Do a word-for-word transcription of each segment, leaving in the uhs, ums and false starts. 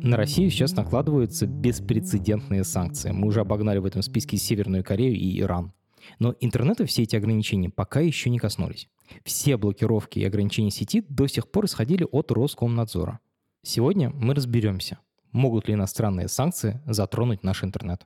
На Россию сейчас накладываются беспрецедентные санкции. Мы уже обогнали в этом списке Северную Корею и Иран. Но интернета все эти ограничения пока еще не коснулись. Все блокировки и ограничения сети до сих пор исходили от Роскомнадзора. Сегодня мы разберемся, могут ли иностранные санкции затронуть наш интернет.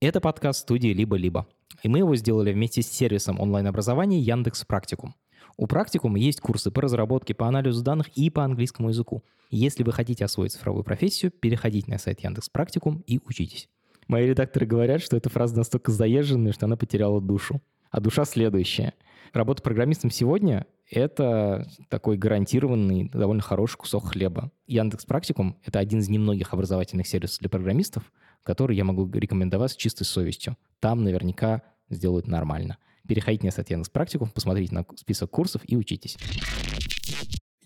Это подкаст студии «Либо-Либо». И мы его сделали вместе с сервисом онлайн-образования «Яндекс.Практикум». У «Практикума» есть курсы по разработке, по анализу данных и по английскому языку. Если вы хотите освоить цифровую профессию, переходите на сайт Яндекс.Практикум и учитесь. Мои редакторы говорят, что эта фраза настолько заезженная, что она потеряла душу. А душа следующая. Работа программистом сегодня — это такой гарантированный, довольно хороший кусок хлеба. Яндекс.Практикум — это один из немногих образовательных сервисов для программистов, который я могу рекомендовать с чистой совестью. Там наверняка сделают нормально. Переходите на сайт Яндекс.Практикум, посмотрите на список курсов и учитесь.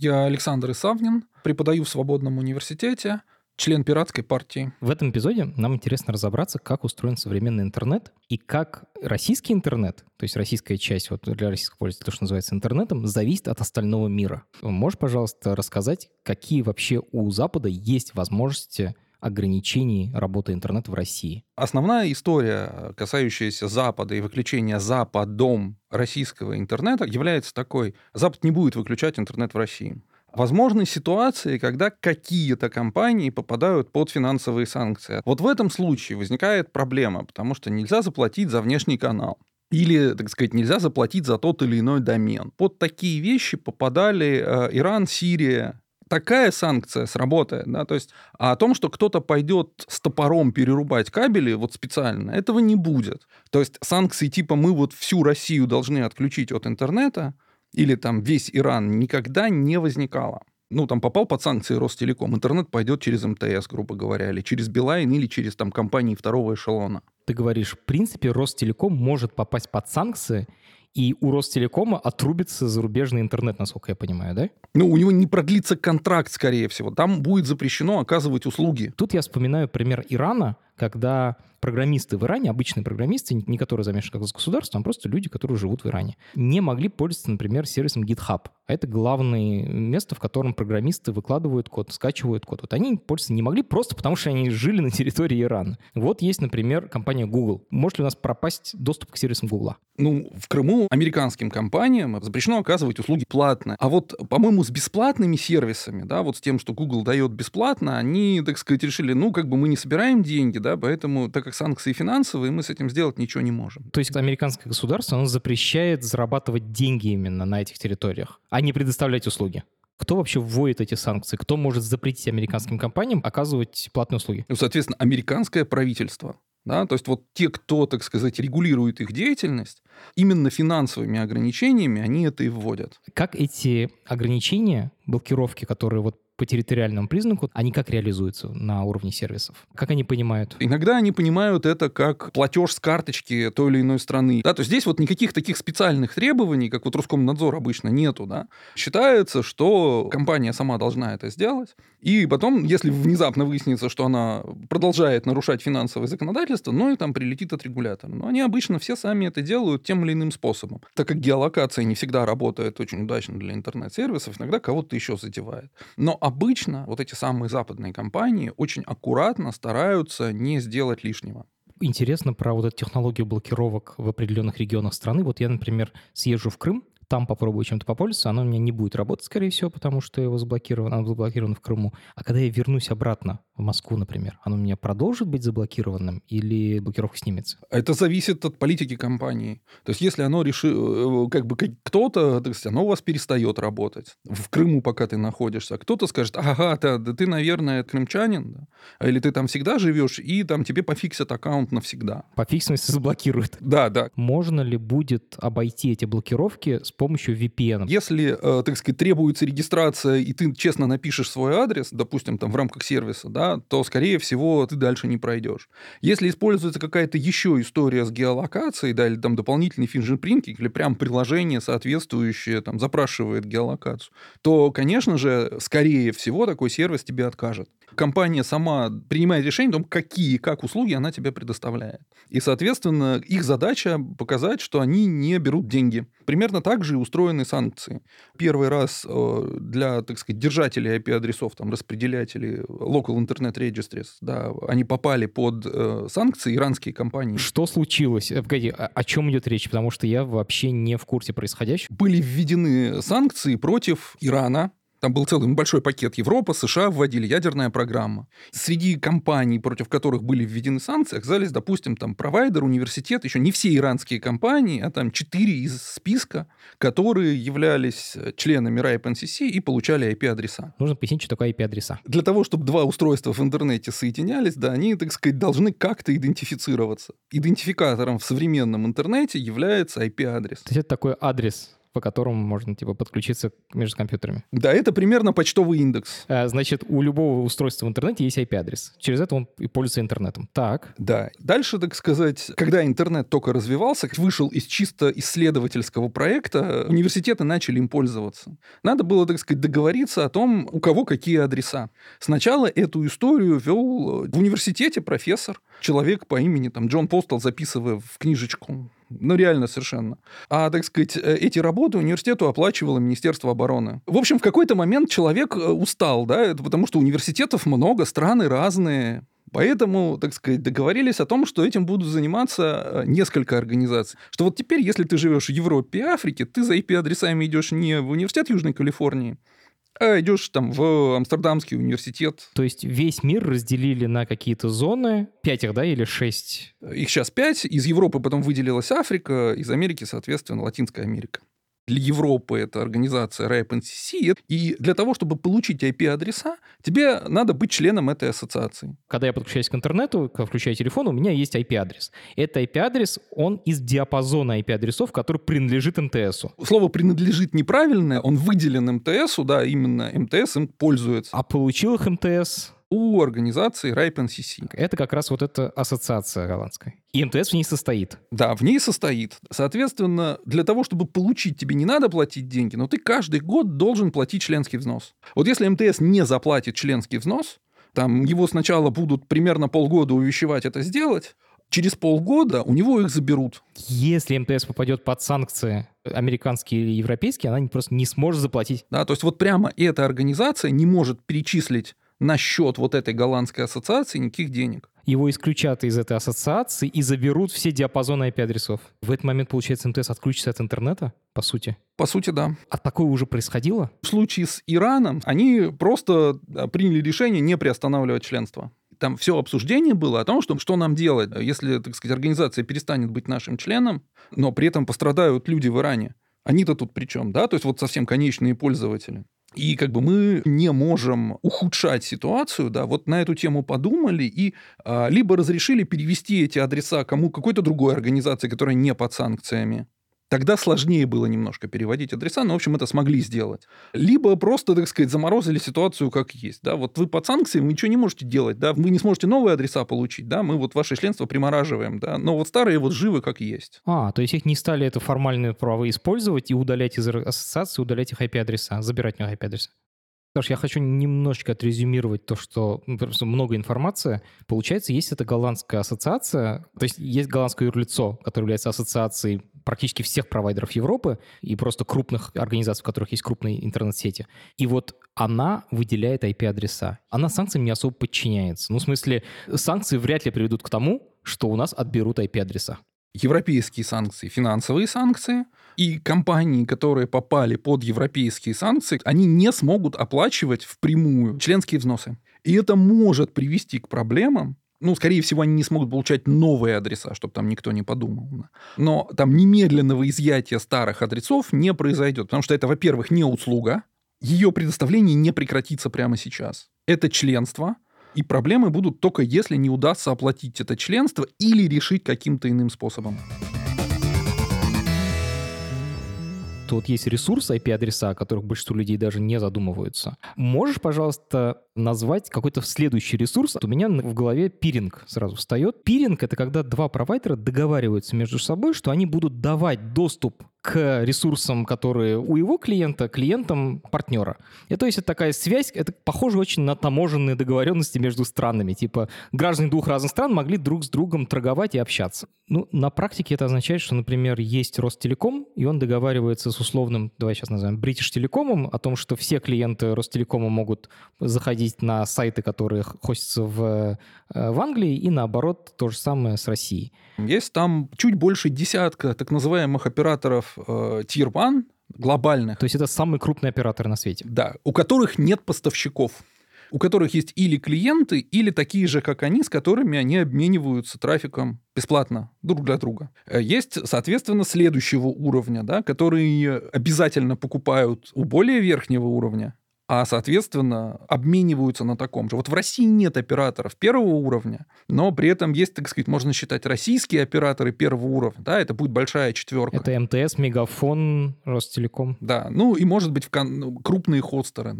Я Александр Исавнин, преподаю в Свободном университете, член пиратской партии. В этом эпизоде нам интересно разобраться, как устроен современный интернет и как российский интернет, то есть российская часть вот для российского пользователя, то, что называется интернетом, зависит от остального мира. Можешь, пожалуйста, рассказать, какие вообще у Запада есть возможности ограничений работы интернета в России? Основная история, касающаяся Запада и выключения Западом российского интернета, является такой. Запад не будет выключать интернет в России. Возможны ситуации, когда какие-то компании попадают под финансовые санкции. Вот в этом случае возникает проблема, потому что нельзя заплатить за внешний канал. Или, так сказать, нельзя заплатить за тот или иной домен. Под такие вещи попадали Иран, Сирия. Такая санкция сработает, да, то есть о том, что кто-то пойдет с топором перерубать кабели вот специально, этого не будет. То есть санкции типа «мы вот всю Россию должны отключить от интернета» или там «весь Иран» никогда не возникало. Ну, там попал под санкции Ростелеком, интернет пойдет через эм тэ эс, грубо говоря, или через Билайн, или через там компании второго эшелона. Ты говоришь, в принципе, Ростелеком может попасть под санкции, и у Ростелекома отрубится зарубежный интернет, насколько я понимаю, да? Ну, у него не продлится контракт, скорее всего. Там будет запрещено оказывать услуги. Тут я вспоминаю пример Ирана, когда программисты в Иране, обычные программисты, не которые замешаны как с государством, а просто люди, которые живут в Иране, не могли пользоваться, например, сервисом GitHub. А это главное место, в котором программисты выкладывают код, скачивают код. Вот они пользоваться не могли просто потому, что они жили на территории Ирана. Вот есть, например, компания Google. Может ли у нас пропасть доступ к сервисам Google? Ну, в Крыму американским компаниям запрещено оказывать услуги платно. А вот, по-моему, с бесплатными сервисами, да, вот с тем, что Google дает бесплатно, они, так сказать, решили, ну, как бы мы не собираем деньги, да, Да, поэтому, так как санкции финансовые, мы с этим сделать ничего не можем. То есть американское государство, оно запрещает зарабатывать деньги именно на этих территориях, а не предоставлять услуги. Кто вообще вводит эти санкции? Кто может запретить американским компаниям оказывать платные услуги? Ну, соответственно, американское правительство. Да? То есть вот те, кто, так сказать, регулирует их деятельность, именно финансовыми ограничениями они это и вводят. Как эти ограничения, блокировки, которые вот по территориальному признаку, они как реализуются на уровне сервисов? Как они понимают? Иногда они понимают это как платеж с карточки той или иной страны. Да, то есть здесь вот никаких таких специальных требований, как вот Роскомнадзор обычно, нету. Да? Считается, что компания сама должна это сделать. И потом, если внезапно выяснится, что она продолжает нарушать финансовое законодательство, ну и там прилетит от регулятора. Но они обычно все сами это делают тем или иным способом. Так как геолокация не всегда работает очень удачно для интернет-сервисов, иногда кого-то еще задевает. Но обычно вот эти самые западные компании очень аккуратно стараются не сделать лишнего. Интересно про вот эту технологию блокировок в определенных регионах страны. Вот я, например, съезжу в Крым, там попробую чем-то попользоваться, оно у меня не будет работать, скорее всего, потому что его заблокировано, оно заблокировано в Крыму. А когда я вернусь обратно в Москву, например, оно у меня продолжит быть заблокированным или блокировка снимется? Это зависит от политики компании. То есть если оно решит, как бы кто-то, то есть оно у вас перестает работать в Крыму, пока ты находишься, а кто-то скажет, ага, да, да ты, наверное, крымчанин, да? Или ты там всегда живешь, и там тебе пофиксят аккаунт навсегда. Пофиксят, если заблокируют. Да, да. Можно ли будет обойти эти блокировки с помощью ви пи эн. Если, так сказать, требуется регистрация, и ты честно напишешь свой адрес, допустим, там в рамках сервиса, да, то, скорее всего, ты дальше не пройдешь. Если используется какая-то еще история с геолокацией, да, или там дополнительный фингерпринтинг, или прям приложение соответствующее там запрашивает геолокацию, то, конечно же, скорее всего, такой сервис тебе откажет. Компания сама принимает решение о том, какие и как услуги она тебе предоставляет. И, соответственно, их задача показать, что они не берут деньги. Примерно так же и устроены санкции. Первый раз для, так сказать, держателей ай пи-адресов, там, распределятелей, Local Internet Registries, да, они попали под санкции иранские компании. Что случилось? Погоди, о чем идет речь? Потому что я вообще не в курсе происходящего. Были введены санкции против Ирана. Там был целый большой пакет. Европа, США вводили, ядерная программа. Среди компаний, против которых были введены санкции, оказались, допустим, там провайдер, университет, еще не все иранские компании, а там четыре из списка, которые являлись членами рип эн си си и получали ай пи-адреса. Нужно пояснить, что такое ай пи-адреса. Для того, чтобы два устройства в интернете соединялись, да, они, так сказать, должны как-то идентифицироваться. Идентификатором в современном интернете является ай пи-адрес. То есть это такой адрес, по которому можно типа подключиться между компьютерами. Да, это примерно почтовый индекс. Значит, у любого устройства в интернете есть ай пи-адрес. Через это он и пользуется интернетом. Так. Да. Дальше, так сказать, когда интернет только развивался, вышел из чисто исследовательского проекта, университеты начали им пользоваться. Надо было, так сказать, договориться о том, у кого какие адреса. Сначала эту историю вел в университете профессор, человек по имени там, Джон Постел, записывая в книжечку. Ну, реально совершенно. А, так сказать, эти работы университету оплачивало Министерство обороны. В общем, в какой-то момент человек устал, да, это потому что университетов много, страны разные. Поэтому, так сказать, договорились о том, что этим будут заниматься несколько организаций. Что вот теперь, если ты живешь в Европе и Африке, ты за ай пи-адресами идешь не в университет Южной Калифорнии, а идешь там в Амстердамский университет. То есть весь мир разделили на какие-то зоны, пять их, да, или шесть? Их сейчас пять, из Европы потом выделилась Африка, из Америки, соответственно, Латинская Америка. Для Европы это организация рип эн си си, и для того, чтобы получить ай пи-адреса, тебе надо быть членом этой ассоциации. Когда я подключаюсь к интернету, когда включаю телефон, у меня есть ай пи-адрес. Этот ай пи-адрес, он из диапазона ай пи-адресов, который принадлежит МТСу. Слово «принадлежит» неправильное, он выделен МТСу, да, именно МТС им пользуется. А получил их МТС у организации рип эн си си. Это как раз вот эта ассоциация голландская. И МТС в ней состоит. Да, в ней состоит. Соответственно, для того, чтобы получить, тебе не надо платить деньги, но ты каждый год должен платить членский взнос. Вот если МТС не заплатит членский взнос, там его сначала будут примерно полгода увещевать это сделать, через полгода у него их заберут. Если МТС попадет под санкции американские или европейские, она просто не сможет заплатить. Да, то есть вот прямо эта организация не может перечислить на счет вот этой голландской ассоциации никаких денег. Его исключат из этой ассоциации и заберут все диапазоны ай пи-адресов. В этот момент, получается, МТС отключится от интернета, по сути? По сути, да. А такое уже происходило? В случае с Ираном они просто приняли решение не приостанавливать членство. Там все обсуждение было о том, что, что нам делать, если, так сказать, организация перестанет быть нашим членом, но при этом пострадают люди в Иране. Они-то тут при чем, да? То есть вот совсем конечные пользователи. И как бы мы не можем ухудшать ситуацию, да, вот на эту тему подумали и а, либо разрешили перевести эти адреса кому, какой-то другой организации, которая не под санкциями. Тогда сложнее было немножко переводить адреса, но, в общем, это смогли сделать. Либо просто, так сказать, заморозили ситуацию как есть. Да? Вот вы под санкциями, вы ничего не можете делать, да? Вы не сможете новые адреса получить, да? Мы вот ваше членство примораживаем, да? Но вот старые вот живы как есть. А, то есть их не стали это формальное право использовать и удалять из ассоциации, удалять их ай пи-адреса, забирать у них ай пи-адреса. Саш, я хочу немножечко отрезюмировать то, что много информации. Получается, есть эта голландская ассоциация, то есть есть голландское юрлицо, которое является ассоциацией практически всех провайдеров Европы и просто крупных организаций, в которых есть крупные интернет-сети. И вот она выделяет ай пи-адреса. Она санкциям не особо подчиняется. Ну, в смысле, санкции вряд ли приведут к тому, что у нас отберут ай пи-адреса. Европейские санкции, финансовые санкции. И компании, которые попали под европейские санкции, они не смогут оплачивать впрямую членские взносы. И это может привести к проблемам. Ну, скорее всего, они не смогут получать новые адреса, чтобы там никто не подумал. Но там немедленного изъятия старых адресов не произойдет. Потому что это, во-первых, не услуга. Ее предоставление не прекратится прямо сейчас. Это членство. И проблемы будут только если не удастся оплатить это членство или решить каким-то иным способом. что вот есть ресурсы ай пи-адреса, о которых большинство людей даже не задумываются. Можешь, пожалуйста, назвать какой-то следующий ресурс? У меня в голове пиринг сразу встает. Пиринг — это когда два провайдера договариваются между собой, что они будут давать доступ к ресурсам, которые у его клиента, клиентам партнера. И то есть это такая связь, это похоже очень на таможенные договоренности между странами. Типа граждане двух разных стран могли друг с другом торговать и общаться. Ну, на практике это означает, что, например, есть Ростелеком, и он договаривается с условным, давай сейчас назовем, Бритиш-телекомом, о том, что все клиенты Ростелекома могут заходить на сайты, которые хостятся в, в Англии, и наоборот то же самое с Россией. Есть там чуть больше десятка так называемых операторов Tier один, глобальных. То есть это самый крупный оператор на свете. Да, у которых нет поставщиков, у которых есть или клиенты, или такие же, как они, с которыми они обмениваются трафиком бесплатно друг для друга. Есть, соответственно, следующего уровня, да, которые обязательно покупают у более верхнего уровня, а, соответственно, обмениваются на таком же. Вот в России нет операторов первого уровня, но при этом есть, так сказать, можно считать российские операторы первого уровня. Да, это будет большая четверка. Это МТС, Мегафон, Ростелеком. Да, ну и, может быть, в кон... крупные хостеры,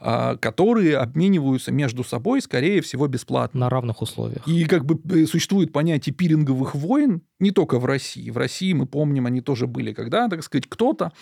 которые обмениваются между собой, скорее всего, бесплатно. На равных условиях. И как бы существует понятие пиринговых войн не только в России. В России, мы помним, они тоже были, когда, так сказать, кто-то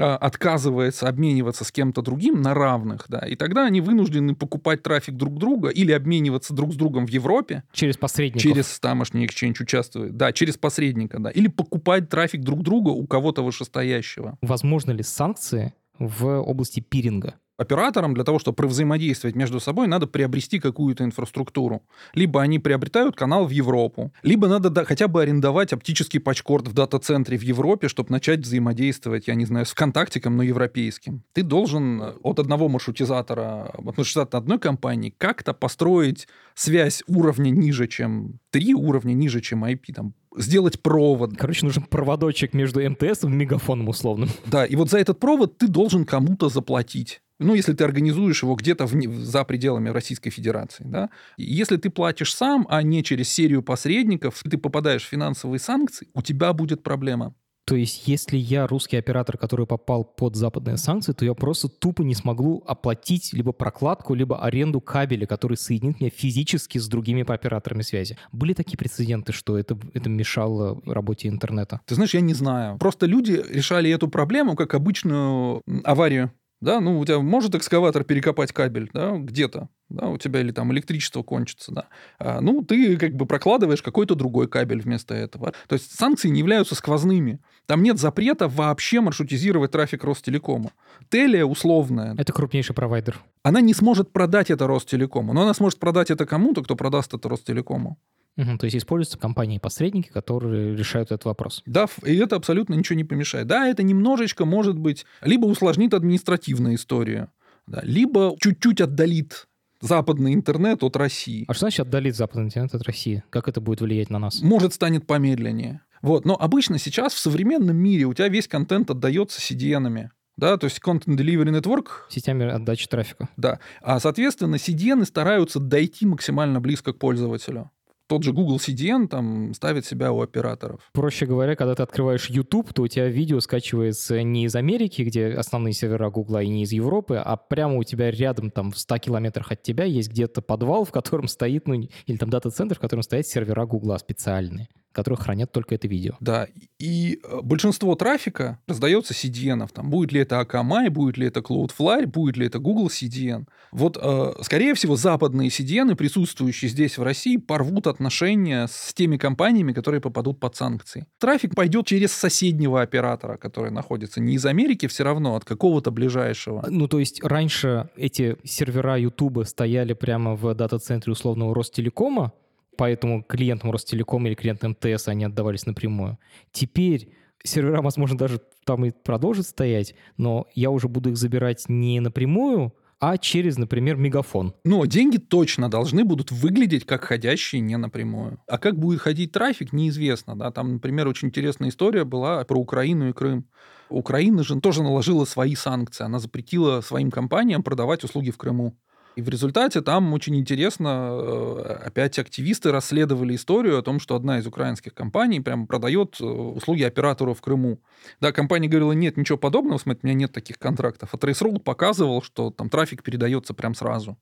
отказывается обмениваться с кем-то другим на равных, да, и тогда они вынуждены покупать трафик друг друга или обмениваться друг с другом в Европе. Через посредников. Через тамошний эксчейндж участвует. Да, через посредника, да. Или покупать трафик друг друга у кого-то вышестоящего. Возможны ли санкции в области пиринга? Операторам для того, чтобы взаимодействовать между собой, надо приобрести какую-то инфраструктуру. Либо они приобретают канал в Европу, либо надо да, хотя бы арендовать оптический патчкорд в дата-центре в Европе, чтобы начать взаимодействовать, я не знаю, с ВКонтактиком, но европейским. Ты должен от одного маршрутизатора, от маршрутизатора одной компании как-то построить связь уровня ниже, чем три уровня ниже, чем ай пи, там, сделать провод. Короче, нужен проводочек между МТС и Мегафоном условным. Да, и вот за этот провод ты должен кому-то заплатить. Ну, если ты организуешь его где-то в, за пределами Российской Федерации, да. Если ты платишь сам, а не через серию посредников, ты попадаешь в финансовые санкции, у тебя будет проблема. То есть, если я русский оператор, который попал под западные санкции, то я просто тупо не смогу оплатить либо прокладку, либо аренду кабеля, который соединит меня физически с другими операторами связи. Были такие прецеденты, что это, это мешало работе интернета? Ты знаешь, я не знаю. Просто люди решали эту проблему как обычную аварию. Да, ну, у тебя может экскаватор перекопать кабель, да, где-то, да, у тебя или там электричество кончится, да. А, ну, ты как бы прокладываешь какой-то другой кабель вместо этого. То есть санкции не являются сквозными. Там нет запрета вообще маршрутизировать трафик Ростелекома. Теле условная. Это крупнейший провайдер. Она не сможет продать это Ростелекому, но она сможет продать это кому-то, кто продаст это Ростелекому. Угу, то есть используются компании-посредники, которые решают этот вопрос. Да, и это абсолютно ничего не помешает. Да, это немножечко, может быть, либо усложнит административную историю, да, либо чуть-чуть отдалит западный интернет от России. А что значит отдалит западный интернет от России? Как это будет влиять на нас? Может, станет помедленнее. Вот. Но обычно сейчас в современном мире у тебя весь контент отдается си ди эн-ами. Да, то есть Content Delivery Network. Сетями отдачи трафика. Да. А, соответственно, си ди эн-ы стараются дойти максимально близко к пользователю. Тот же Google си ди эн там ставит себя у операторов. Проще говоря, когда ты открываешь YouTube, то у тебя видео скачивается не из Америки, где основные сервера Google, и не из Европы, а прямо у тебя рядом, там, в ста километрах от тебя есть где-то подвал, в котором стоит, ну, или там дата-центр, в котором стоят сервера Google специальные, которые хранят только это видео. Да, и большинство трафика раздается си ди эн-ов. Там, будет ли это Akamai, будет ли это Cloudflare, будет ли это Google си ди эн. Вот, э, скорее всего, западные си ди эн-ы, присутствующие здесь в России, порвут отношения с теми компаниями, которые попадут под санкции. Трафик пойдет через соседнего оператора, который находится не из Америки, все равно, от какого-то ближайшего. Ну, то есть раньше эти сервера YouTube стояли прямо в дата-центре условного Ростелекома, поэтому клиентам Ростелекома или клиентам МТС они отдавались напрямую. Теперь сервера, возможно, даже там и продолжат стоять, но я уже буду их забирать не напрямую, а через, например, Мегафон. Но деньги точно должны будут выглядеть как ходящие не напрямую. А как будет ходить трафик, неизвестно. Да? Там, например, очень интересная история была про Украину и Крым. Украина же тоже наложила свои санкции. Она запретила своим компаниям продавать услуги в Крыму. И в результате там очень интересно, опять активисты расследовали историю о том, что одна из украинских компаний прямо продает услуги оператору в Крыму. Да, компания говорила, нет, ничего подобного, смотри, у меня нет таких контрактов. А Traceroute показывал, что там трафик передается прям сразу.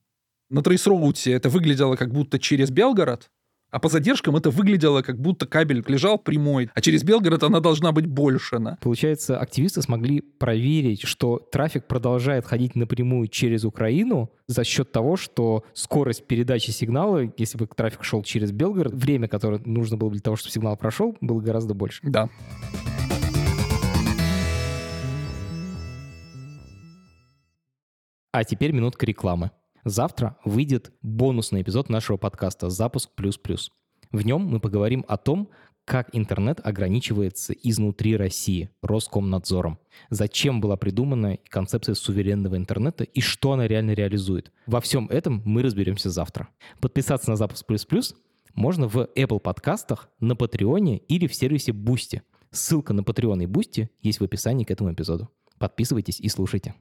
На Traceroute это выглядело как будто через Белгород, а по задержкам это выглядело, как будто кабель лежал прямой, а через Белгород она должна быть больше. Да? Получается, активисты смогли проверить, что трафик продолжает ходить напрямую через Украину за счет того, что скорость передачи сигнала, если бы трафик шел через Белгород, время, которое нужно было для того, чтобы сигнал прошел, было гораздо больше. Да. А теперь минутка рекламы. Завтра выйдет бонусный эпизод нашего подкаста «Запуск плюс плюс». В нем мы поговорим о том, как интернет ограничивается изнутри России Роскомнадзором, зачем была придумана концепция суверенного интернета и что она реально реализует. Во всем этом мы разберемся завтра. Подписаться на «Запуск плюс плюс» можно в Apple подкастах, на Патреоне или в сервисе Бусти. Ссылка на Patreon и Бусти есть в описании к этому эпизоду. Подписывайтесь и слушайте.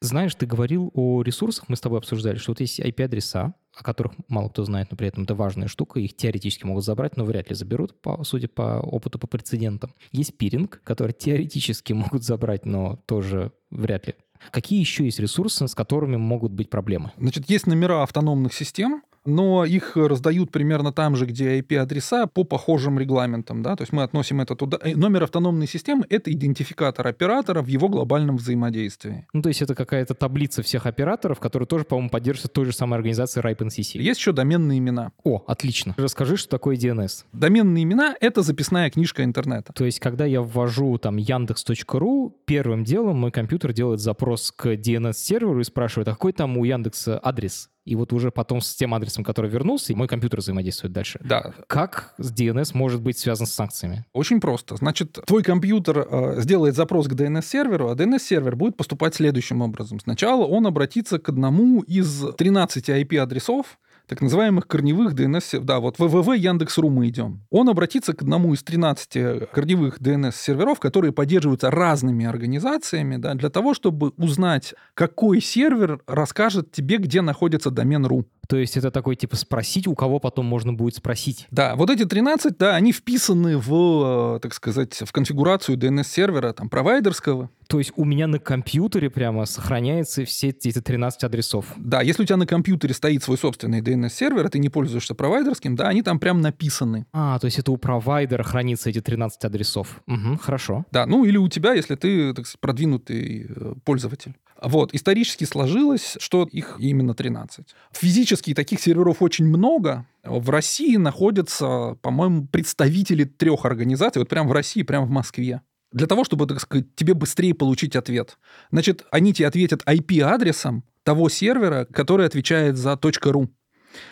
Знаешь, ты говорил о ресурсах, мы с тобой обсуждали, что вот есть ай пи-адреса, о которых мало кто знает, но при этом это важная штука, их теоретически могут забрать, но вряд ли заберут, по, судя по опыту, по прецедентам. Есть пиринг, который теоретически могут забрать, но тоже вряд ли. Какие еще есть ресурсы, с которыми могут быть проблемы? Значит, есть номера автономных систем, но их раздают примерно там же, где ай пи-адреса, по похожим регламентам. Да? То есть мы относим это туда. Номер автономной системы — это идентификатор оператора в его глобальном взаимодействии. Ну, то есть это какая-то таблица всех операторов, которые тоже, по-моему, поддерживаются той же самой организацией рип эн си си. Есть еще доменные имена. О, отлично. Расскажи, что такое ди эн эс. Доменные имена — это записная книжка интернета. То есть когда я ввожу там яндекс точка ру, первым делом мой компьютер делает запрос к ди эн эс-серверу и спрашивает, а какой там у Яндекса адрес? И вот уже потом с тем адресом, который вернулся, мой компьютер взаимодействует дальше. Да. Как ди эн эс может быть связан с санкциями? Очень просто. Значит, твой компьютер э, сделает запрос к ди эн эс-серверу, а ди эн эс-сервер будет поступать следующим образом. Сначала он обратится к одному из тринадцати ай пи-адресов, так называемых корневых ди эн эс... Да, вот вэ вэ вэ Яндекс.ру мы идем. Он обратится к одному из тринадцати корневых ди эн эс-серверов, которые поддерживаются разными организациями, да, для того, чтобы узнать, какой сервер расскажет тебе, где находится домен точка ру. То есть это такой, типа, спросить, у кого потом можно будет спросить. Да, вот эти тринадцать, да, они вписаны в, так сказать, в конфигурацию ди эн эс-сервера, там, провайдерского. То есть у меня на компьютере прямо сохраняются все эти тринадцать адресов. Да, если у тебя на компьютере стоит свой собственный ди эн эс-сервер, а ты не пользуешься провайдерским, да, они там прям написаны. А, то есть это у провайдера хранится эти тринадцать адресов. Угу, хорошо. Да, ну или у тебя, если ты, так сказать, продвинутый пользователь. Вот, исторически сложилось, что их именно тринадцать. Физически таких серверов очень много. В России находятся, по-моему, представители трех организаций, вот прям в России, прям в Москве. Для того, чтобы, так сказать, тебе быстрее получить ответ. Значит, они тебе ответят ай пи-адресом того сервера, который отвечает за .ru.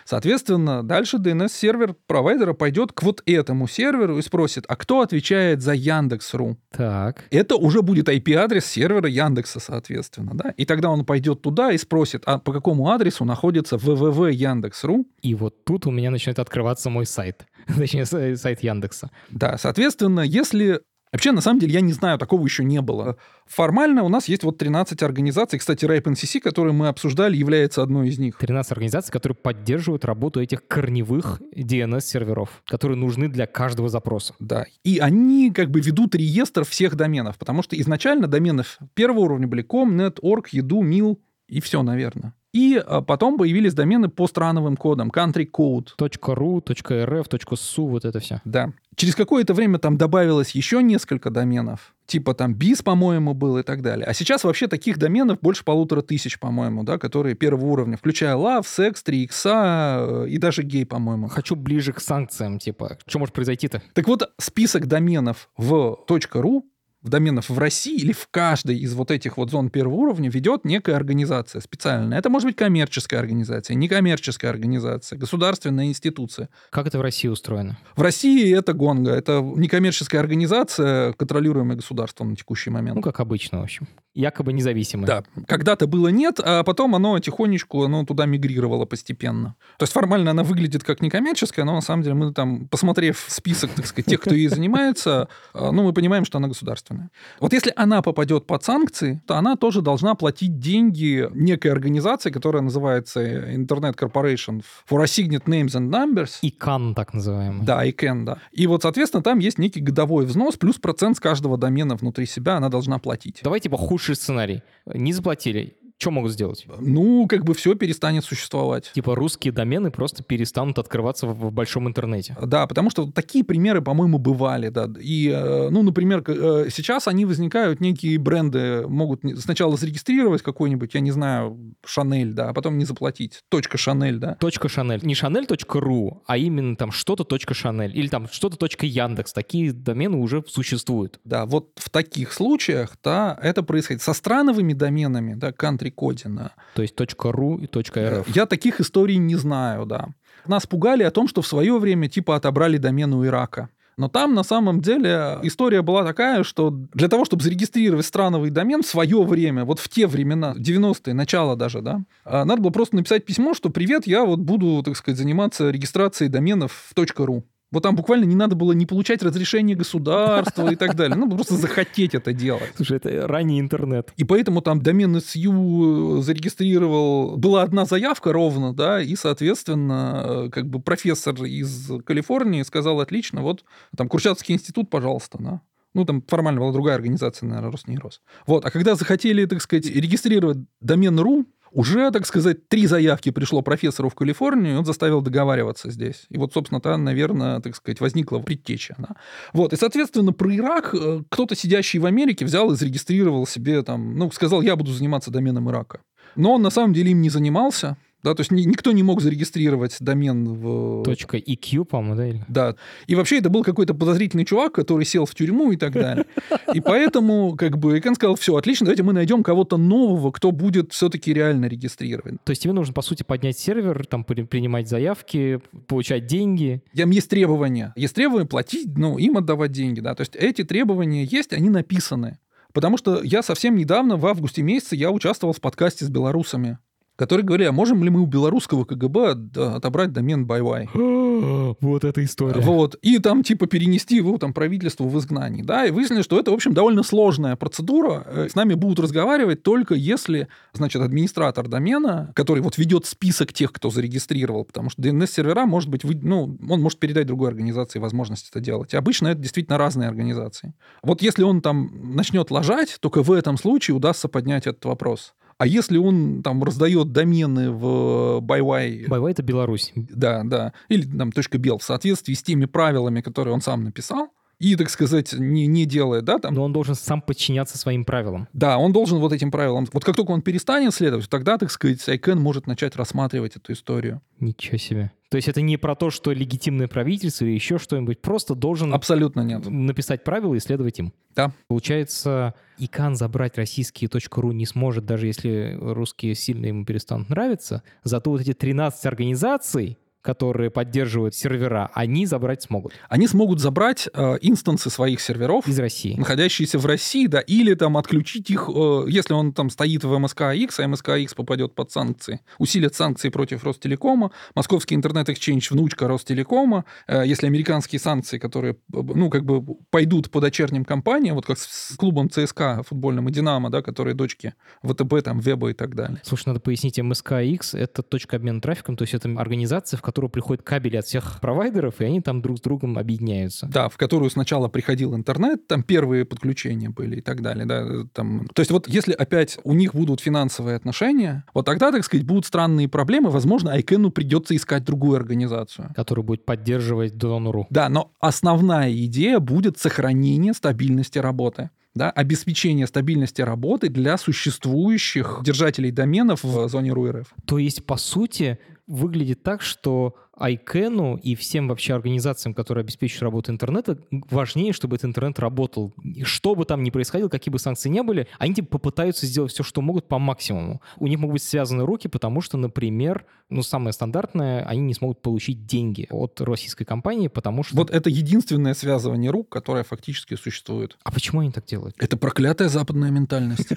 Соответственно, дальше ди эн эс-сервер провайдера пойдет к вот этому серверу и спросит, а кто отвечает за Яндекс.ру? Так. Это уже будет ай пи-адрес сервера Яндекса, соответственно, да? И тогда он пойдет туда и спросит, а по какому адресу находится вэ вэ вэ Яндекс.ру? И вот тут у меня начинает открываться мой сайт, точнее, сайт Яндекса. Да, соответственно, если... Вообще, на самом деле, я не знаю, такого еще не было. Формально у нас есть вот тринадцать организаций. Кстати, рип эн си си, которые мы обсуждали, является одной из них. тринадцать организаций, которые поддерживают работу этих корневых ди эн эс-серверов, которые нужны для каждого запроса. Да. И они как бы ведут реестр всех доменов, потому что изначально доменов первого уровня были ком, net, org, edu, mil и все, наверное. И потом появились домены по страновым кодам, country code. .ru, .rf, .su, вот это все. Да. Через какое-то время там добавилось еще несколько доменов, типа там би ай эс, по-моему, был и так далее. А сейчас вообще таких доменов больше полутора тысяч, по-моему, да, которые первого уровня, включая love, sex, три икс и даже гей, по-моему. Хочу ближе к санкциям, типа, что может произойти-то? Так вот, список доменов в .ru, доменов в России или в каждой из вот этих вот зон первого уровня ведет некая организация специальная. Это может быть коммерческая организация, некоммерческая организация, государственная институция. Как это в России устроено? В России это гонга. Это некоммерческая организация, контролируемая государством на текущий момент. Ну, как обычно, в общем. якобы независимые. Да, когда-то было нет, а потом оно тихонечку оно туда мигрировало постепенно. То есть формально она выглядит как некоммерческая, но на самом деле мы там, посмотрев список, так сказать, тех, кто ей занимается, ну, мы понимаем, что она государственная. Вот если она попадет под санкции, то она тоже должна платить деньги некой организации, которая называется Internet Corporation for assigned Names and Numbers. ай кан, так называемый. Да, ай кэн, да. И вот, соответственно, там есть некий годовой взнос плюс процент с каждого домена внутри себя она должна платить. Давай типа худший сценарий. Не заплатили. Что могут сделать? Ну, как бы все перестанет существовать. Типа русские домены просто перестанут открываться в, в большом интернете. Да, потому что такие примеры, по-моему, бывали. Да. И, ну, например, сейчас они возникают, некие бренды могут сначала зарегистрировать какой-нибудь, я не знаю, Шанель, да, а потом не заплатить. Точка Шанель, да. Точка Шанель. Не Шанель.ру, а именно там что-то точка Шанель или там что-то точка Яндекс. Такие домены уже существуют. Да, вот в таких случаях, да, это происходит. Со страновыми доменами, да, country Кодина. То есть .ру и .рф. Я таких историй не знаю, да. Нас пугали о том, что в свое время типа отобрали домен у Ирака. Но там, на самом деле, история была такая, что для того, чтобы зарегистрировать страновый домен в свое время, вот в те времена, девяностые, начало даже, да, надо было просто написать письмо, что «Привет, я вот буду, так сказать, заниматься регистрацией доменов в .ру». Вот там буквально не надо было не получать разрешение государства и так далее. Ну, просто захотеть это делать. Слушай, это ранний интернет. И поэтому там домен эс ю зарегистрировал... Была одна заявка ровно, да, и, соответственно, как бы профессор из Калифорнии сказал, отлично, вот там Курчатовский институт, пожалуйста, да. Ну, там формально была другая организация, наверное, Роснейрос. Вот, а когда захотели, так сказать, регистрировать домен .ру, уже, так сказать, три заявки пришло профессору в Калифорнию, и он заставил договариваться здесь. И вот, собственно, там, наверное, так сказать, возникла предтеча. Да? Вот. И, соответственно, про Ирак кто-то, сидящий в Америке, взял и зарегистрировал себе, там, ну, сказал, я буду заниматься доменом Ирака. Но он, на самом деле, им не занимался. Да, то есть никто не мог зарегистрировать домен в... .iq, по-моему, да? Или... Да. И вообще это был какой-то подозрительный чувак, который сел в тюрьму и так далее. И поэтому, как бы, ай кэн сказал, все, отлично, давайте мы найдем кого-то нового, кто будет все-таки реально регистрировать. То есть тебе нужно, по сути, поднять сервер, там, принимать заявки, получать деньги? Там есть требования. Есть требования платить, ну, им отдавать деньги, да. То есть эти требования есть, они написаны. Потому что я совсем недавно, в августе месяце, я участвовал в подкасте с белорусами, которые говорили, а можем ли мы у белорусского ка гэ бэ отобрать домен бай-бай? Вот эта история. Вот. И там типа перенести его там, правительству в изгнании. Да? И выяснили, что это, в общем, довольно сложная процедура. С нами будут разговаривать только если, значит, администратор домена, который вот ведет список тех, кто зарегистрировал, потому что ди эн эс-сервера может быть, ну, он может передать другой организации возможность это делать. И обычно это действительно разные организации. Вот если он там начнет лажать, только в этом случае удастся поднять этот вопрос. А если он там раздает домены в бай-бай... бай-бай — это Беларусь. Да, да. Или там .бел в соответствии с теми правилами, которые он сам написал, и, так сказать, не, не делает, да, там... Но он должен сам подчиняться своим правилам. Да, он должен вот этим правилам... Вот как только он перестанет следовать, тогда, так сказать, ай кэн может начать рассматривать эту историю. Ничего себе. То есть это не про то, что легитимное правительство или еще что-нибудь, просто должен... Абсолютно нет. Написать правила и следовать им. Да. Получается, ай кэн забрать российские .ру не сможет, даже если русские сильно ему перестанут нравиться. Зато вот эти тринадцать организаций, которые поддерживают сервера, они забрать смогут. Они смогут забрать э, инстансы своих серверов. Из России. Находящиеся в России, да, или там отключить их, э, если он там стоит в эм эс ка икс, а эм эс ка икс попадет под санкции, усилят санкции против Ростелекома, Московский интернет-эксчейндж внучка Ростелекома, э, если американские санкции, которые, ну, как бы пойдут по дочерним компаниям, вот как с клубом цэ эс ка футбольным и Динамо, да, которые дочки вэ тэ бэ, там, Веба и так далее. Слушай, надо пояснить, эм эс ка икс — это точка обмена трафиком, то есть это организация, в которой которую приходят кабели от всех провайдеров, и они там друг с другом объединяются. Да, в которую сначала приходил интернет, там первые подключения были и так далее. Да, там... То есть вот если опять у них будут финансовые отношения, вот тогда, так сказать, будут странные проблемы, возможно, ай кэн придется искать другую организацию. Которую будет поддерживать донору. Да, но основная идея будет сохранение стабильности работы. Да, обеспечение стабильности работы для существующих держателей доменов в зоне РУ РФ. То есть, по сути, выглядит так, что ай кэн и всем вообще организациям, которые обеспечивают работу интернета, важнее, чтобы этот интернет работал. И что бы там ни происходило, какие бы санкции ни были, они типа попытаются сделать все, что могут, по максимуму. У них могут быть связаны руки, потому что, например, ну, самое стандартное, они не смогут получить деньги от российской компании, потому что... Вот это единственное связывание рук, которое фактически существует. А почему они так делают? Это проклятая западная ментальность.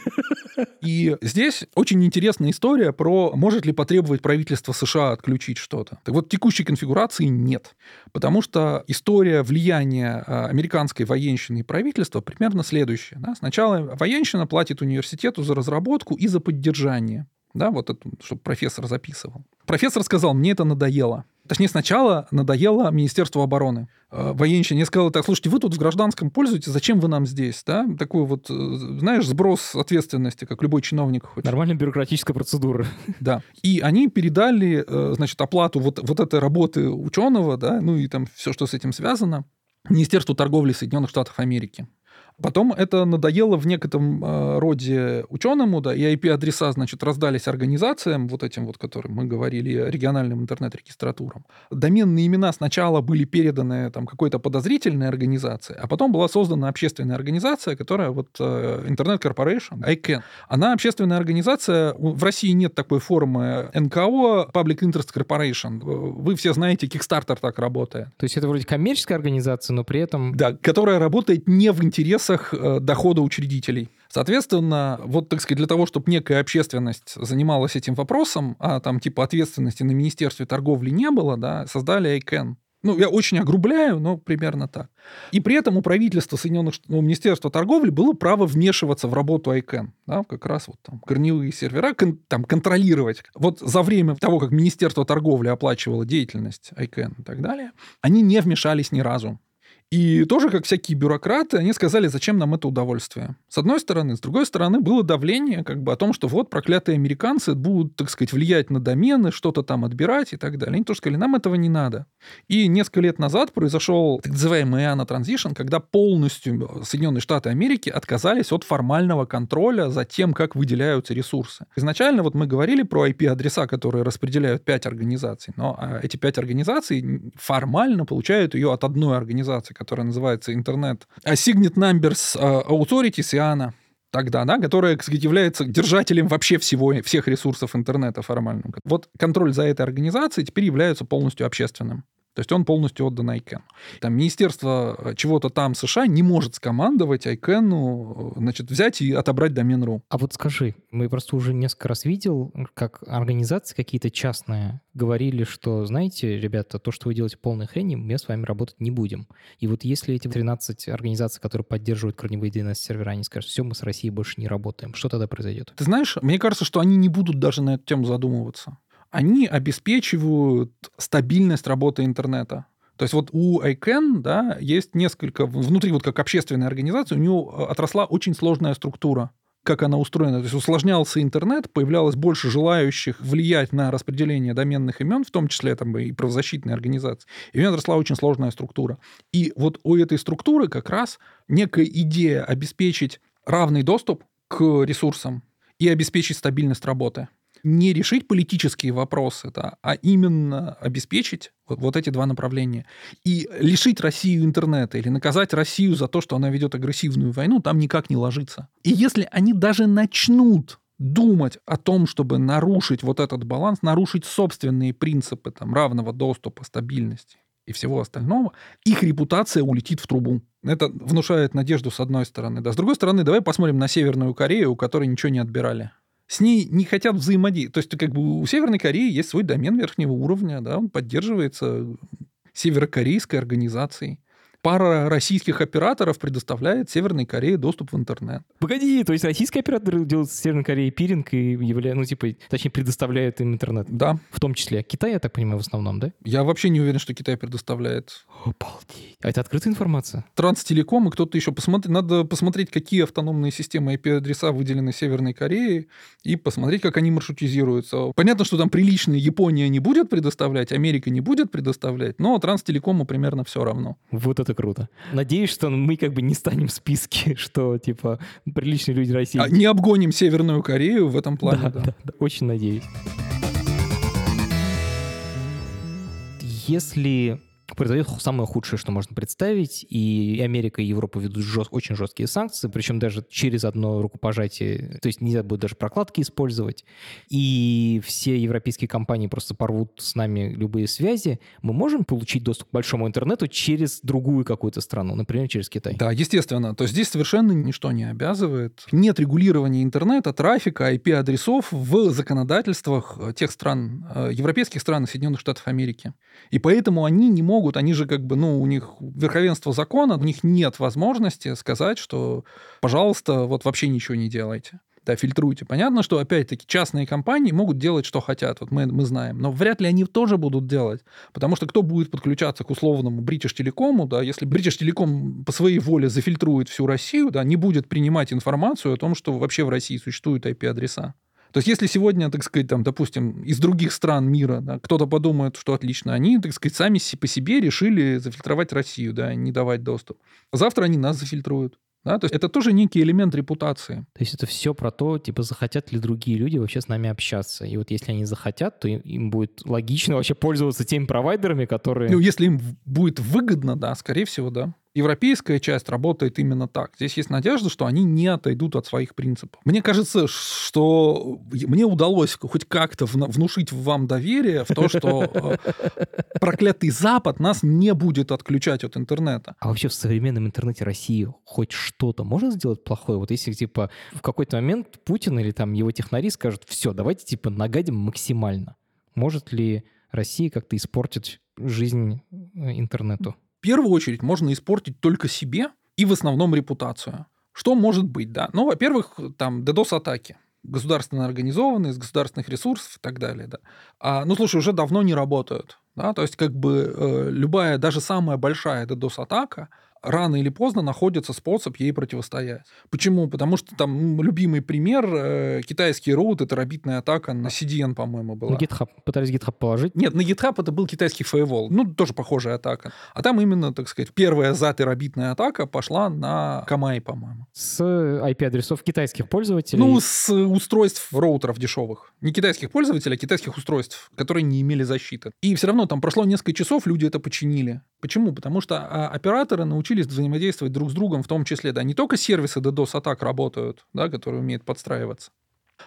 И здесь очень интересная история про, может ли потребовать правительство США отключить что-то. Так вот, в текущей конфигурации нет. Потому что история влияния американской военщины и правительства примерно следующая. Да? Сначала военщина платит университету за разработку и за поддержание. Да, вот это, чтобы профессор записывал. Профессор сказал, мне это надоело. Точнее, сначала надоело Министерству обороны. Военщине сказала, так, слушайте, вы тут в гражданском пользуетесь, зачем вы нам здесь? Да? Такой вот, знаешь, сброс ответственности, как любой чиновник хочет. Нормальная бюрократическая процедура. Да. И они передали, значит, оплату вот, вот этой работы ученого, да, ну и там все, что с этим связано, Министерству торговли Соединенных Штатов Америки. Потом это надоело в некотором э, роде ученому, да, и ай пи-адреса, значит, раздались организациям, вот этим вот, которым мы говорили, региональным интернет-регистратурам. Доменные имена сначала были переданы там какой-то подозрительной организации, а потом была создана общественная организация, которая вот э, Internet Corporation, ай кэн. Она общественная организация, в России нет такой формы эн ка о, Public Interest Corporation. Вы все знаете, Kickstarter так работает. То есть это вроде коммерческая организация, но при этом... Да, которая работает не в интересах дохода учредителей. Соответственно, вот, так сказать, для того, чтобы некая общественность занималась этим вопросом, а там типа ответственности на Министерстве торговли не было, да, создали ай кэн. Ну, я очень огрубляю, но примерно так. И при этом у правительства Соединенных Штатов, ну, Министерства торговли было право вмешиваться в работу ай кэн, да, как раз вот там корневые сервера, кон, там контролировать. Вот за время того, как Министерство торговли оплачивало деятельность ай кэн и так далее, они не вмешались ни разу. И тоже, как всякие бюрократы, они сказали, зачем нам это удовольствие. С одной стороны. С другой стороны, было давление как бы о том, что вот проклятые американцы будут, так сказать, влиять на домены, что-то там отбирать и так далее. Они тоже сказали, нам этого не надо. И несколько лет назад произошел так называемый ай эй эн транзишн, когда полностью Соединенные Штаты Америки отказались от формального контроля за тем, как выделяются ресурсы. Изначально вот мы говорили про ай пи-адреса, которые распределяют пять организаций, но эти пять организаций формально получают ее от одной организации, которая называется Internet Assigned Numbers Authority, ай си эй эн, тогда, да, которая, так сказать, является держателем вообще всего, всех ресурсов интернета формально. Вот контроль за этой организацией теперь является полностью общественным. То есть он полностью отдан ай кэн. Там министерство чего-то там США не может скомандовать ай кэн, значит, взять и отобрать домен точка ру. А вот скажи, мы просто уже несколько раз видел, как организации какие-то частные говорили, что, знаете, ребята, то, что вы делаете полной хрени, мы с вами работать не будем. И вот если эти тринадцать организаций, которые поддерживают корневые ди эн эс-сервера, они скажут, все, мы с Россией больше не работаем, что тогда произойдет? Ты знаешь, мне кажется, что они не будут даже на эту тему задумываться. Они обеспечивают стабильность работы интернета. То есть вот у ай кэн, да, есть несколько... Внутри вот как общественной организации у нее отросла очень сложная структура, как она устроена. То есть усложнялся интернет, появлялось больше желающих влиять на распределение доменных имен, в том числе там, и правозащитные организации. И у нее отросла очень сложная структура. И вот у этой структуры как раз некая идея обеспечить равный доступ к ресурсам и обеспечить стабильность работы. Не решить политические вопросы, да, а именно обеспечить вот, вот эти два направления. И лишить Россию интернета или наказать Россию за то, что она ведет агрессивную войну, там никак не ложится. И если они даже начнут думать о том, чтобы нарушить вот этот баланс, нарушить собственные принципы там, равного доступа, стабильности и всего остального, их репутация улетит в трубу. Это внушает надежду с одной стороны. Да. С другой стороны, давай посмотрим на Северную Корею, у которой ничего не отбирали. С ней не хотят взаимодействовать. То есть, как бы у Северной Кореи есть свой домен верхнего уровня, да, он поддерживается северокорейской организацией. Пара российских операторов предоставляет Северной Корее доступ в интернет. Погоди, то есть российские операторы делают в Северной Корее пиринг и являют, ну, типа, точнее, предоставляют им интернет. Да. В том числе. Китай, я так понимаю, в основном, да? Я вообще не уверен, что Китай предоставляет. Обалдеть. А это открытая информация? Транстелеком и кто-то еще. Посмотри... Надо посмотреть, какие автономные системы ай пи-адреса выделены Северной Корее, и посмотреть, как они маршрутизируются. Понятно, что там приличные Япония не будет предоставлять, Америка не будет предоставлять, но Транстелекому примерно все равно. Вот это круто. Надеюсь, что мы как бы не станем в списке, что, типа, приличные люди России... А не обгоним Северную Корею в этом плане. Да, да. Да, да, очень надеюсь. Если произойдет самое худшее, что можно представить, и Америка и Европа ведут жест, очень жесткие санкции, причем даже через одно рукопожатие, то есть нельзя будет даже прокладки использовать, и все европейские компании просто порвут с нами любые связи, мы можем получить доступ к большому интернету через другую какую-то страну, например, через Китай. Да, естественно. То есть здесь совершенно ничто не обязывает. Нет регулирования интернета, трафика, ай пи-адресов в законодательствах тех стран, европейских стран и Соединенных Штатов Америки. И поэтому они не могут, они же как бы, ну, у них верховенство закона, у них нет возможности сказать, что, пожалуйста, вот вообще ничего не делайте. Да, фильтруйте. Понятно, что, опять-таки, частные компании могут делать, что хотят, вот мы, мы знаем, но вряд ли они тоже будут делать, потому что кто будет подключаться к условному British Telecom, да, если British Telecom по своей воле зафильтрует всю Россию, да, не будет принимать информацию о том, что вообще в России существуют ай пи-адреса. То есть, если сегодня, так сказать, там, допустим, из других стран мира, да, кто-то подумает, что отлично, они, так сказать, сами по себе решили зафильтровать Россию, да, не давать доступ. Завтра они нас зафильтруют. Да, то есть это тоже некий элемент репутации. То есть это все про то, типа, захотят ли другие люди вообще с нами общаться. И вот если они захотят, то им будет логично вообще пользоваться теми провайдерами, которые... Ну, если им будет выгодно, да, скорее всего, да. Европейская часть работает именно так. Здесь есть надежда, что они не отойдут от своих принципов. Мне кажется, что мне удалось хоть как-то внушить вам доверие в то, что проклятый Запад нас не будет отключать от интернета. А вообще в современном интернете России хоть что-то можно сделать плохое? Вот если, типа, в какой-то момент Путин или там его технари скажут, все, давайте, типа, нагадим максимально. Может ли Россия как-то испортить жизнь интернету? В первую очередь можно испортить только себе и в основном репутацию. Что может быть, да? Ну, во-первых, там ДДоС-атаки, государственно организованные, из государственных ресурсов и так далее, да. А, ну, слушай, уже давно не работают, да, то есть как бы э, любая, даже самая большая ДДоС-атака, рано или поздно находится способ ей противостоять. Почему? Потому что там любимый пример э, китайский роут, это робитная атака на си ди эн, по-моему, была. На GitHub. Пытались GitHub положить? Нет, на GitHub это был китайский фаервол. Ну, тоже похожая атака. А там именно, так сказать, первая заты робитная атака пошла на Akamai, по-моему. С ай пи-адресов китайских пользователей? Ну, с устройств роутеров дешевых. Не китайских пользователей, а китайских устройств, которые не имели защиты. И все равно там прошло несколько часов, люди это починили. Почему? Потому что операторы научились взаимодействовать друг с другом, в том числе, да, не только сервисы ДДоС-атак работают, да, которые умеют подстраиваться.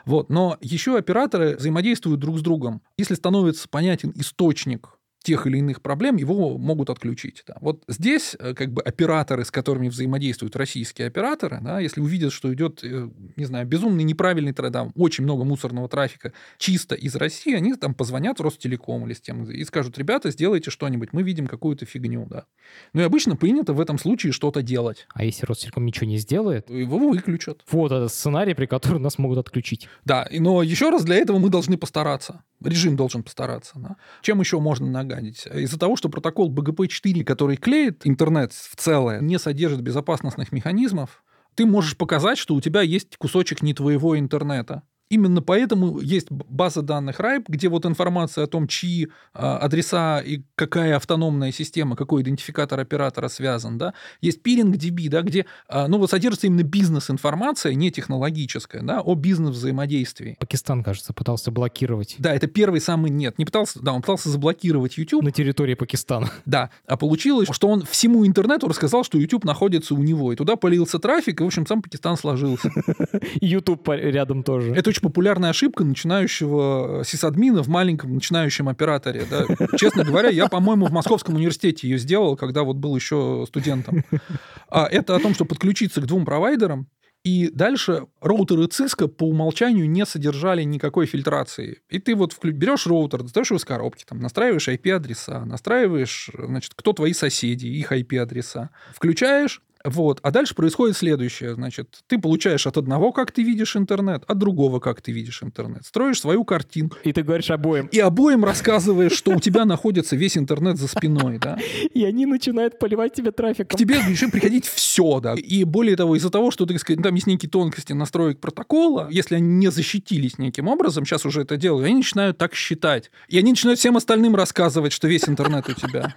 Вот, но еще операторы взаимодействуют друг с другом. Если становится понятен источник тех или иных проблем, его могут отключить. Да. Вот здесь как бы операторы, с которыми взаимодействуют российские операторы, да, если увидят, что идет, не знаю, безумный неправильный трафик, да, очень много мусорного трафика чисто из России, они там позвонят Ростелеком или с тем и скажут, ребята, сделайте что-нибудь, мы видим какую-то фигню. Да. Ну и обычно принято в этом случае что-то делать. А если Ростелеком ничего не сделает? Его выключат. Вот это сценарий, при котором нас могут отключить. Да, но еще раз, для этого мы должны постараться. Режим должен постараться. Да. Чем еще можно нагадить? Из-за того, что протокол би джи пи четыре, который клеит интернет в целое, не содержит безопасностных механизмов, ты можешь показать, что у тебя есть кусочек не твоего интернета. Именно поэтому есть база данных райп, где вот информация о том, чьи адреса и какая автономная система, какой идентификатор оператора связан. Да? Есть Peering ди би, да, где ну, вот содержится именно бизнес-информация, не технологическая, да, о бизнес-взаимодействии. Пакистан, кажется, пытался блокировать. Да, это первый самый... Нет, не пытался... Да, он пытался заблокировать YouTube. На территории Пакистана. Да. А получилось, что он всему интернету рассказал, что YouTube находится у него. И туда полился трафик, и, в общем, сам Пакистан сложился. И YouTube рядом тоже. Это очень популярная ошибка начинающего сисадмина в маленьком начинающем операторе. Да. Честно говоря, я, по-моему, в Московском университете ее сделал, когда вот был еще студентом. А это о том, что подключиться к двум провайдерам, и дальше роутеры Cisco по умолчанию не содержали никакой фильтрации. И ты вот берешь роутер, достаешь его из коробки, там, настраиваешь ай пи-адреса, настраиваешь, значит, кто твои соседи, их ай пи-адреса, включаешь. Вот. А дальше происходит следующее. Значит, ты получаешь от одного, как ты видишь интернет, от другого, как ты видишь интернет. Строишь свою картинку. И ты говоришь обоим. И обоим рассказываешь, что у тебя находится весь интернет за спиной. И они начинают поливать тебя трафиком. К тебе начинает приходить все. И более того, из-за того, что там есть некие тонкости настроек протокола, если они не защитились неким образом, сейчас уже это делают, они начинают так считать. И они начинают всем остальным рассказывать, что весь интернет у тебя.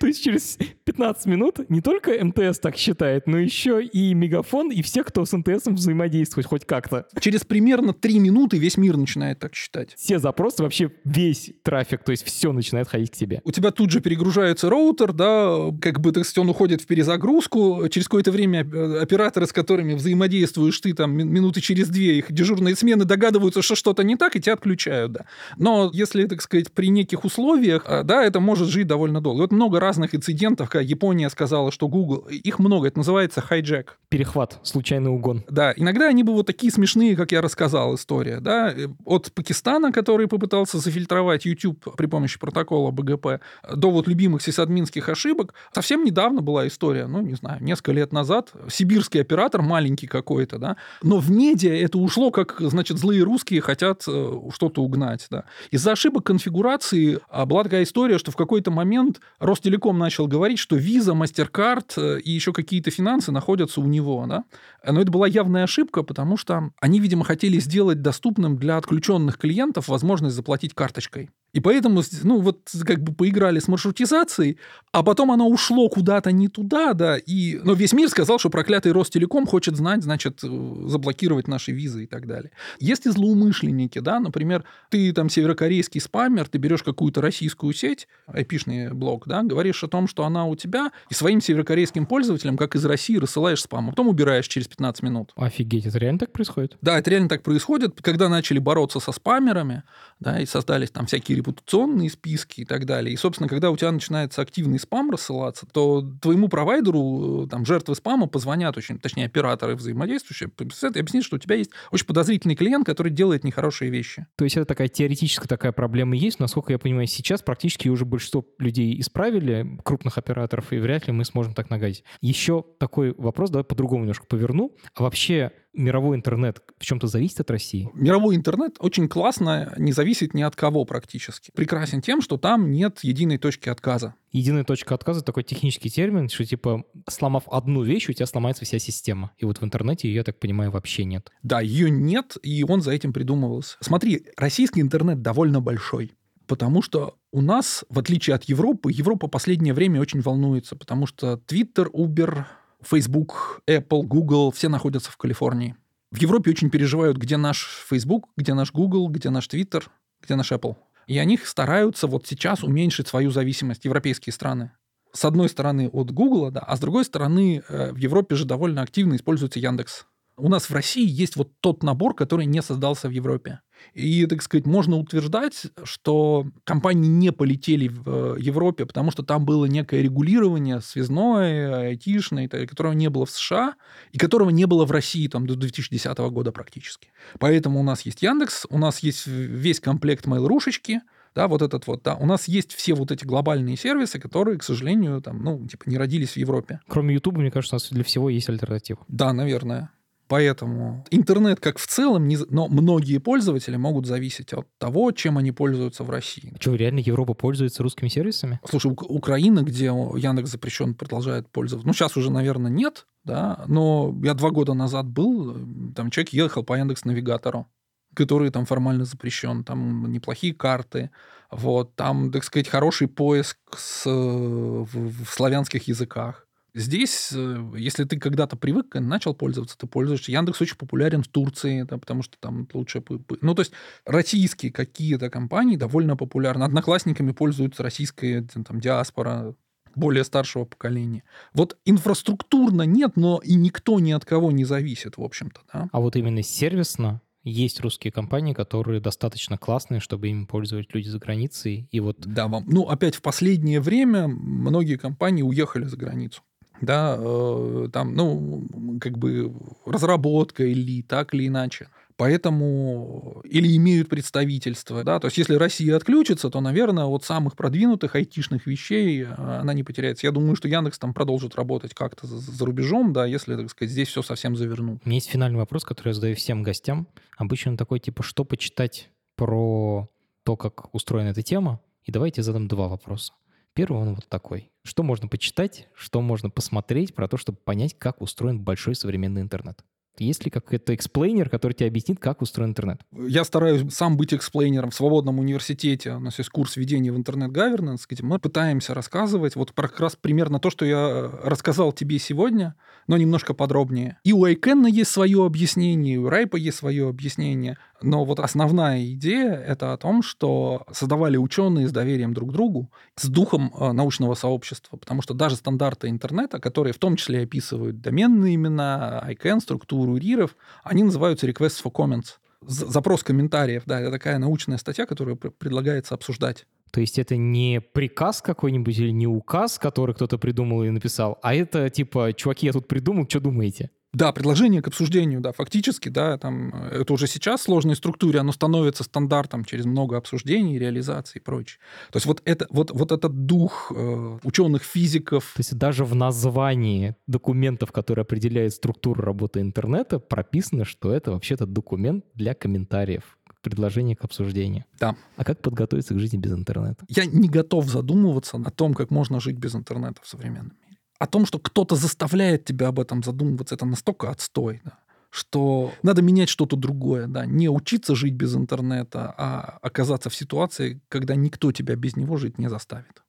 То есть через пятнадцать минут не только эм тэ эс так считает, но еще и Мегафон, и все, кто с эн тэ эсом взаимодействует хоть как-то. Через примерно три минуты весь мир начинает так считать. Все запросы, вообще весь трафик, то есть все начинает ходить к тебе. У тебя тут же перегружается роутер, да, как бы, так сказать, он уходит в перезагрузку. Через какое-то время операторы, с которыми взаимодействуешь ты, там, минуты через две, их дежурные смены догадываются, что что-то не так, и тебя отключают, да. Но если, так сказать, при неких условиях, да, это может жить довольно долго. И вот много разных инцидентов, когда Япония сказала, что Google, их много, это называется хайджек. Перехват, случайный угон. Да, иногда они бы вот такие смешные, как я рассказал, история, да, от Пакистана, который попытался зафильтровать YouTube при помощи протокола бэ гэ пэ, до вот любимых сисадминских ошибок. Совсем недавно была история, ну, не знаю, несколько лет назад, сибирский оператор, маленький какой-то, да, но в медиа это ушло, как, значит, злые русские хотят что-то угнать, да. Из-за ошибок конфигурации была такая история, что в какой-то момент Ростелеком начал говорить, что Visa, MasterCard и еще какие-то финансы находятся у него, да. Но это была явная ошибка, потому что они, видимо, хотели сделать доступным для отключенных клиентов возможность заплатить карточкой. И поэтому, ну, вот как бы поиграли с маршрутизацией, а потом оно ушло куда-то не туда, да, и... Но весь мир сказал, что проклятый Ростелеком хочет знать, значит, заблокировать наши визы и так далее. Есть и злоумышленники, да, например, ты там северокорейский спамер, ты берешь какую-то российскую сеть, айпишный блок, да, говоришь о том, что она у тебя, и своим северокорейским пользователям, как из России, рассылаешь спам, а потом убираешь через пятнадцать минут. Офигеть, это реально так происходит? Да, это реально так происходит. Когда начали бороться со спамерами, да, и создались там всякие репутационные списки и так далее. И, собственно, когда у тебя начинается активный спам рассылаться, то твоему провайдеру там, жертвы спама позвонят, очень, точнее, операторы взаимодействующие, и объяснят, что у тебя есть очень подозрительный клиент, который делает нехорошие вещи. То есть это такая теоретическая такая проблема есть. Насколько я понимаю, сейчас практически уже большинство людей исправили, крупных операторов, и вряд ли мы сможем так нагадить. Еще такой вопрос, давай по-другому немножко поверну. А вообще... мировой интернет в чем-то зависит от России? Мировой интернет очень классно, не зависит ни от кого практически. Прекрасен тем, что там нет единой точки отказа. Единая точка отказа — такой технический термин, что типа сломав одну вещь, у тебя сломается вся система. И вот в интернете ее, я так понимаю, вообще нет. Да, ее нет, и он за этим придумывался. Смотри, российский интернет довольно большой, потому что у нас, в отличие от Европы, Европа в последнее время очень волнуется, потому что Twitter, Uber... Facebook, Apple, Google, все находятся в Калифорнии. В Европе очень переживают, где наш Facebook, где наш Google, где наш Twitter, где наш Apple. И они стараются вот сейчас уменьшить свою зависимость, европейские страны. С одной стороны от Google, да, а с другой стороны в Европе же довольно активно используется Яндекс. У нас в России есть вот тот набор, который не создался в Европе. И, так сказать, можно утверждать, что компании не полетели в Европе, потому что там было некое регулирование связное, айтишное, которого не было в США, и которого не было в России там, до две тысячи десятого года практически. Поэтому у нас есть Яндекс, у нас есть весь комплект Mail.рушечки, да, вот этот вот, да. У нас есть все вот эти глобальные сервисы, которые, к сожалению, там, ну, типа, не родились в Европе. Кроме Ютуба, мне кажется, у нас для всего есть альтернатива. Да, наверное. Поэтому интернет как в целом, не... но многие пользователи могут зависеть от того, чем они пользуются в России. А что, реально Европа пользуется русскими сервисами? Слушай, у- Украина, где Яндекс запрещен, продолжает пользоваться. Ну, сейчас уже, наверное, нет, да, но я два года назад был, там человек ехал по Яндекс.Навигатору, который там формально запрещен, там неплохие карты, вот, там, так сказать, хороший поиск с... в славянских языках. Здесь, если ты когда-то привык, начал пользоваться, ты пользуешься. Яндекс очень популярен в Турции, да, потому что там лучше... Ну, то есть российские какие-то компании довольно популярны. Одноклассниками пользуются российская там, диаспора более старшего поколения. Вот инфраструктурно нет, но и никто ни от кого не зависит, в общем-то. Да? А вот именно сервисно есть русские компании, которые достаточно классные, чтобы ими пользовались люди за границей. И вот... Да, вам. Ну, опять в последнее время многие компании уехали за границу. Да, э, там, ну, как бы разработка или так или иначе. Поэтому или имеют представительство, да, то есть если Россия отключится, то, наверное, от самых продвинутых айтишных вещей она не потеряется. Я думаю, что Яндекс там продолжит работать как-то за, за рубежом, да, если, так сказать, здесь все совсем завернут. У меня есть финальный вопрос, который я задаю всем гостям. Обычно такой, типа, что почитать про то, как устроена эта тема, и давайте задам два вопроса. Первый, он вот такой. Что можно почитать, что можно посмотреть про то, чтобы понять, как устроен большой современный интернет? Есть ли какой-то эксплейнер, который тебе объяснит, как устроен интернет? Я стараюсь сам быть эксплейнером в Свободном университете. У нас есть курс введения в интернет governance, где мы пытаемся рассказывать вот как раз примерно то, что я рассказал тебе сегодня, но немножко подробнее. И у айкэнн есть свое объяснение, и у райпа есть свое объяснение. Но вот основная идея – это о том, что создавали ученые с доверием друг к другу, с духом научного сообщества. Потому что даже стандарты интернета, которые в том числе описывают доменные имена, айкэнн, структуру риров, они называются requests for comments. Запрос комментариев, да, это такая научная статья, которую предлагается обсуждать. То есть это не приказ какой-нибудь или не указ, который кто-то придумал и написал, а это типа «чуваки, я тут придумал, что думаете?» Да, предложение к обсуждению, да, фактически, да, там, это уже сейчас в сложной структуре, оно становится стандартом через много обсуждений, реализаций и прочее. То есть вот, это, вот, вот этот дух э, ученых-физиков... То есть даже в названии документов, которые определяют структуру работы интернета, прописано, что это вообще-то документ для комментариев. Предложение к обсуждению. Да. А как подготовиться к жизни без интернета? Я не готов задумываться о том, как можно жить без интернета в современном мире. О том, что кто-то заставляет тебя об этом задумываться, это настолько отстой, да, что надо менять что-то другое. Да. Не учиться жить без интернета, а оказаться в ситуации, когда никто тебя без него жить не заставит.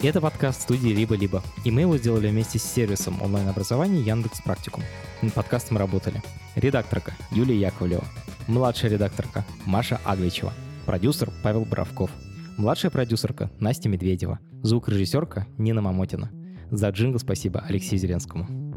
Это подкаст студии «Либо-Либо». И мы его сделали вместе с сервисом онлайн-образования «Яндекс.Практикум». Над подкастом работали редакторка Юлия Яковлева, младшая редакторка Маша Агличева, продюсер Павел Боровков, младшая продюсерка Настя Медведева, звукорежиссерка Нина Мамотина. За джингл спасибо Алексею Зеленскому.